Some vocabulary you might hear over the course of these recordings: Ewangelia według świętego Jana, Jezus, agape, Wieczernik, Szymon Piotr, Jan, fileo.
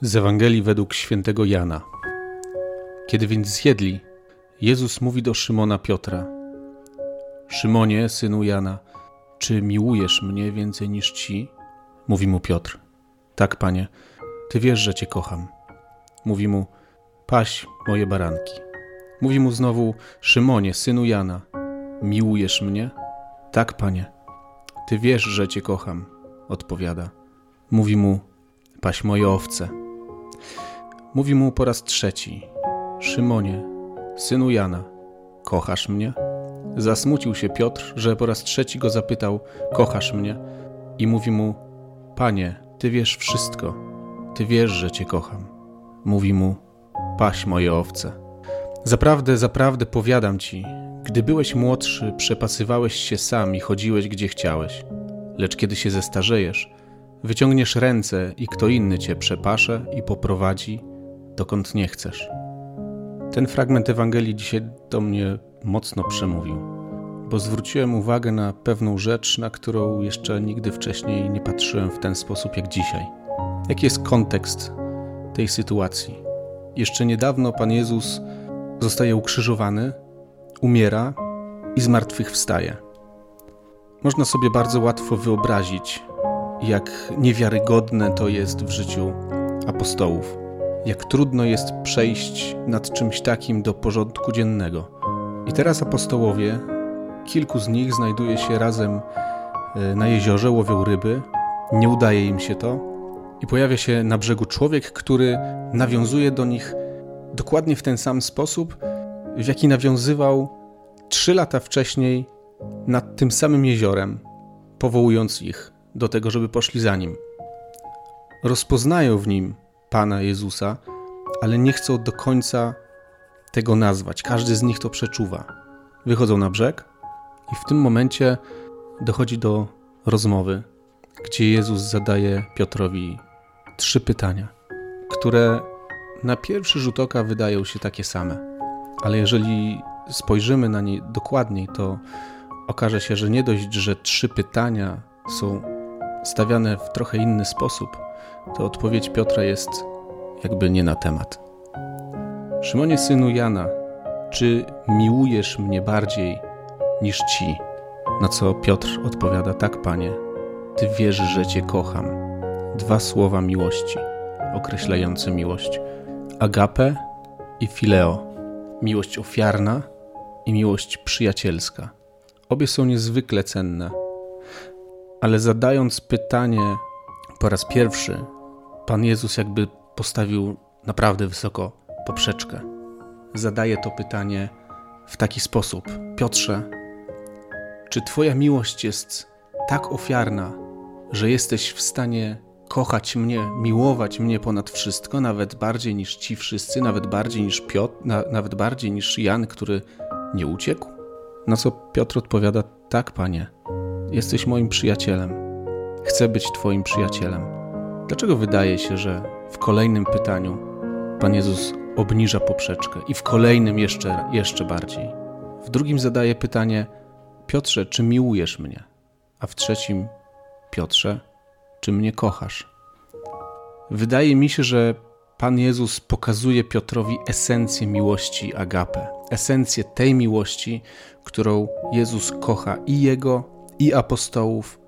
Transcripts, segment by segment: Z Ewangelii według świętego Jana. Kiedy więc zjedli, Jezus mówi do Szymona Piotra: Szymonie, synu Jana, czy miłujesz mnie więcej niż ci? Mówi mu Piotr: Tak, Panie, Ty wiesz, że Cię kocham. Mówi mu: Paś moje baranki. Mówi mu znowu: Szymonie, synu Jana, miłujesz mnie? Tak, Panie, Ty wiesz, że Cię kocham, odpowiada. Mówi mu: Paś moje owce. Mówi mu po raz trzeci: Szymonie, synu Jana, kochasz mnie? Zasmucił się Piotr, że po raz trzeci go zapytał: Kochasz mnie? I mówi mu: Panie, Ty wiesz wszystko. Ty wiesz, że Cię kocham. Mówi mu: Paś moje owce. Zaprawdę, zaprawdę powiadam Ci, gdy byłeś młodszy, przepasywałeś się sam i chodziłeś, gdzie chciałeś. Lecz kiedy się zestarzejesz, wyciągniesz ręce i kto inny Cię przepasze i poprowadzi, dokąd nie chcesz. Ten fragment Ewangelii dzisiaj do mnie mocno przemówił, bo zwróciłem uwagę na pewną rzecz, na którą jeszcze nigdy wcześniej nie patrzyłem w ten sposób jak dzisiaj. Jaki jest kontekst tej sytuacji? Jeszcze niedawno Pan Jezus zostaje ukrzyżowany, umiera i zmartwychwstaje. Można sobie bardzo łatwo wyobrazić, jak niewiarygodne to jest w życiu apostołów. Jak trudno jest przejść nad czymś takim do porządku dziennego. I teraz apostołowie, kilku z nich znajduje się razem na jeziorze, łowią ryby, nie udaje im się to i pojawia się na brzegu człowiek, który nawiązuje do nich dokładnie w ten sam sposób, w jaki nawiązywał 3 lata wcześniej nad tym samym jeziorem, powołując ich do tego, żeby poszli za Nim. Rozpoznają w Nim Pana Jezusa, ale nie chcą do końca tego nazwać. Każdy z nich to przeczuwa. Wychodzą na brzeg i w tym momencie dochodzi do rozmowy, gdzie Jezus zadaje Piotrowi 3 pytania, które na pierwszy rzut oka wydają się takie same. Ale jeżeli spojrzymy na nie dokładniej, to okaże się, że nie dość, że 3 pytania są stawiane w trochę inny sposób, to odpowiedź Piotra jest jakby nie na temat. Szymonie, synu Jana, czy miłujesz mnie bardziej niż ci? Na co Piotr odpowiada: Tak, Panie, Ty wiesz, że Cię kocham. 2 słowa miłości, określające miłość. Agape i fileo. Miłość ofiarna i miłość przyjacielska. Obie są niezwykle cenne. Ale zadając pytanie po raz pierwszy, Pan Jezus jakby postawił naprawdę wysoko poprzeczkę. Zadaje to pytanie w taki sposób: Piotrze, czy Twoja miłość jest tak ofiarna, że jesteś w stanie kochać mnie, miłować mnie ponad wszystko, nawet bardziej niż ci wszyscy, nawet bardziej niż Piotr, nawet bardziej niż Jan, który nie uciekł? Na co Piotr odpowiada: Tak, Panie, jesteś moim przyjacielem. Chcę być Twoim przyjacielem. Dlaczego wydaje się, że w kolejnym pytaniu Pan Jezus obniża poprzeczkę i w kolejnym jeszcze bardziej? W drugim zadaje pytanie: Piotrze, czy miłujesz mnie? A w trzecim: Piotrze, czy mnie kochasz? Wydaje mi się, że Pan Jezus pokazuje Piotrowi esencję miłości agape. Esencję tej miłości, którą Jezus kocha i Jego, i apostołów,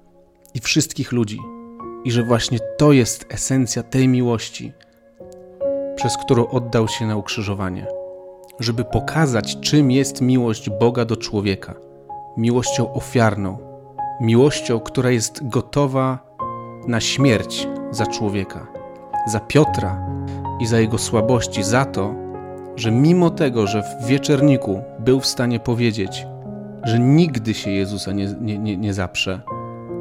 i wszystkich ludzi. I że właśnie to jest esencja tej miłości, przez którą oddał się na ukrzyżowanie. Żeby pokazać, czym jest miłość Boga do człowieka. Miłością ofiarną. Miłością, która jest gotowa na śmierć za człowieka. Za Piotra i za jego słabości. Za to, że mimo tego, że w Wieczerniku był w stanie powiedzieć, że nigdy się Jezusa nie zaprze,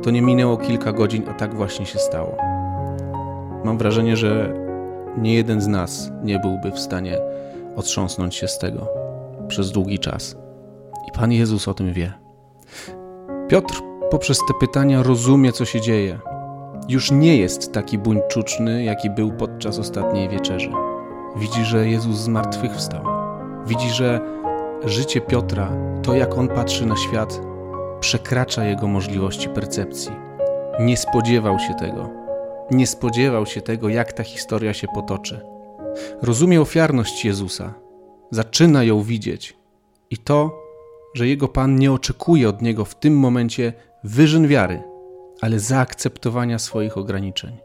to nie minęło kilka godzin, a tak właśnie się stało. Mam wrażenie, że nie jeden z nas nie byłby w stanie otrząsnąć się z tego przez długi czas. I Pan Jezus o tym wie. Piotr poprzez te pytania rozumie, co się dzieje. Już nie jest taki buńczuczny, jaki był podczas ostatniej wieczerzy. Widzi, że Jezus zmartwychwstał. Widzi, że życie Piotra, to jak on patrzy na świat, przekracza jego możliwości percepcji. Nie spodziewał się tego. nie spodziewał się tego, jak ta historia się potoczy. Rozumie ofiarność Jezusa, zaczyna ją widzieć i to, że jego Pan nie oczekuje od niego w tym momencie wyżyn wiary, ale zaakceptowania swoich ograniczeń.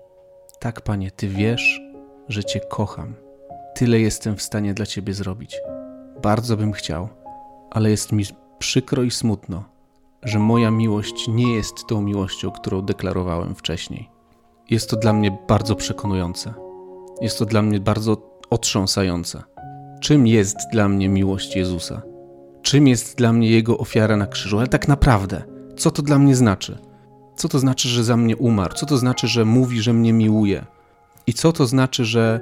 Tak, Panie, Ty wiesz, że Cię kocham. Tyle jestem w stanie dla Ciebie zrobić. Bardzo bym chciał, ale jest mi przykro i smutno, że moja miłość nie jest tą miłością, którą deklarowałem wcześniej. Jest to dla mnie bardzo przekonujące. Jest to dla mnie bardzo otrząsające. Czym jest dla mnie miłość Jezusa? Czym jest dla mnie Jego ofiara na krzyżu? Ale tak naprawdę, co to dla mnie znaczy? Co to znaczy, że za mnie umarł? Co to znaczy, że mówi, że mnie miłuje? I co to znaczy, że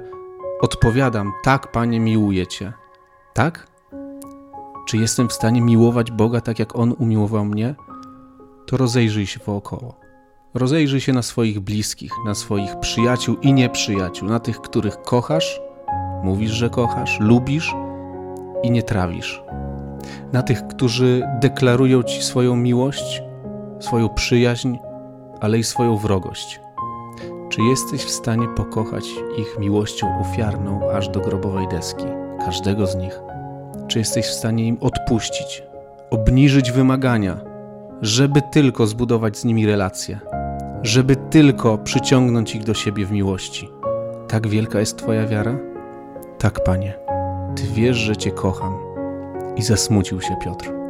odpowiadam, tak, Panie, miłuję Cię? Tak? Czy jestem w stanie miłować Boga tak, jak On umiłował mnie? To rozejrzyj się wokoło. Rozejrzyj się na swoich bliskich, na swoich przyjaciół i nieprzyjaciół, na tych, których kochasz, mówisz, że kochasz, lubisz i nie trawisz. Na tych, którzy deklarują Ci swoją miłość, swoją przyjaźń, ale i swoją wrogość. Czy jesteś w stanie pokochać ich miłością ofiarną aż do grobowej deski, każdego z nich? Czy jesteś w stanie im odpuścić, obniżyć wymagania, żeby tylko zbudować z nimi relacje, żeby tylko przyciągnąć ich do siebie w miłości? Tak wielka jest Twoja wiara? Tak, Panie, Ty wiesz, że Cię kocham. I zasmucił się Piotr.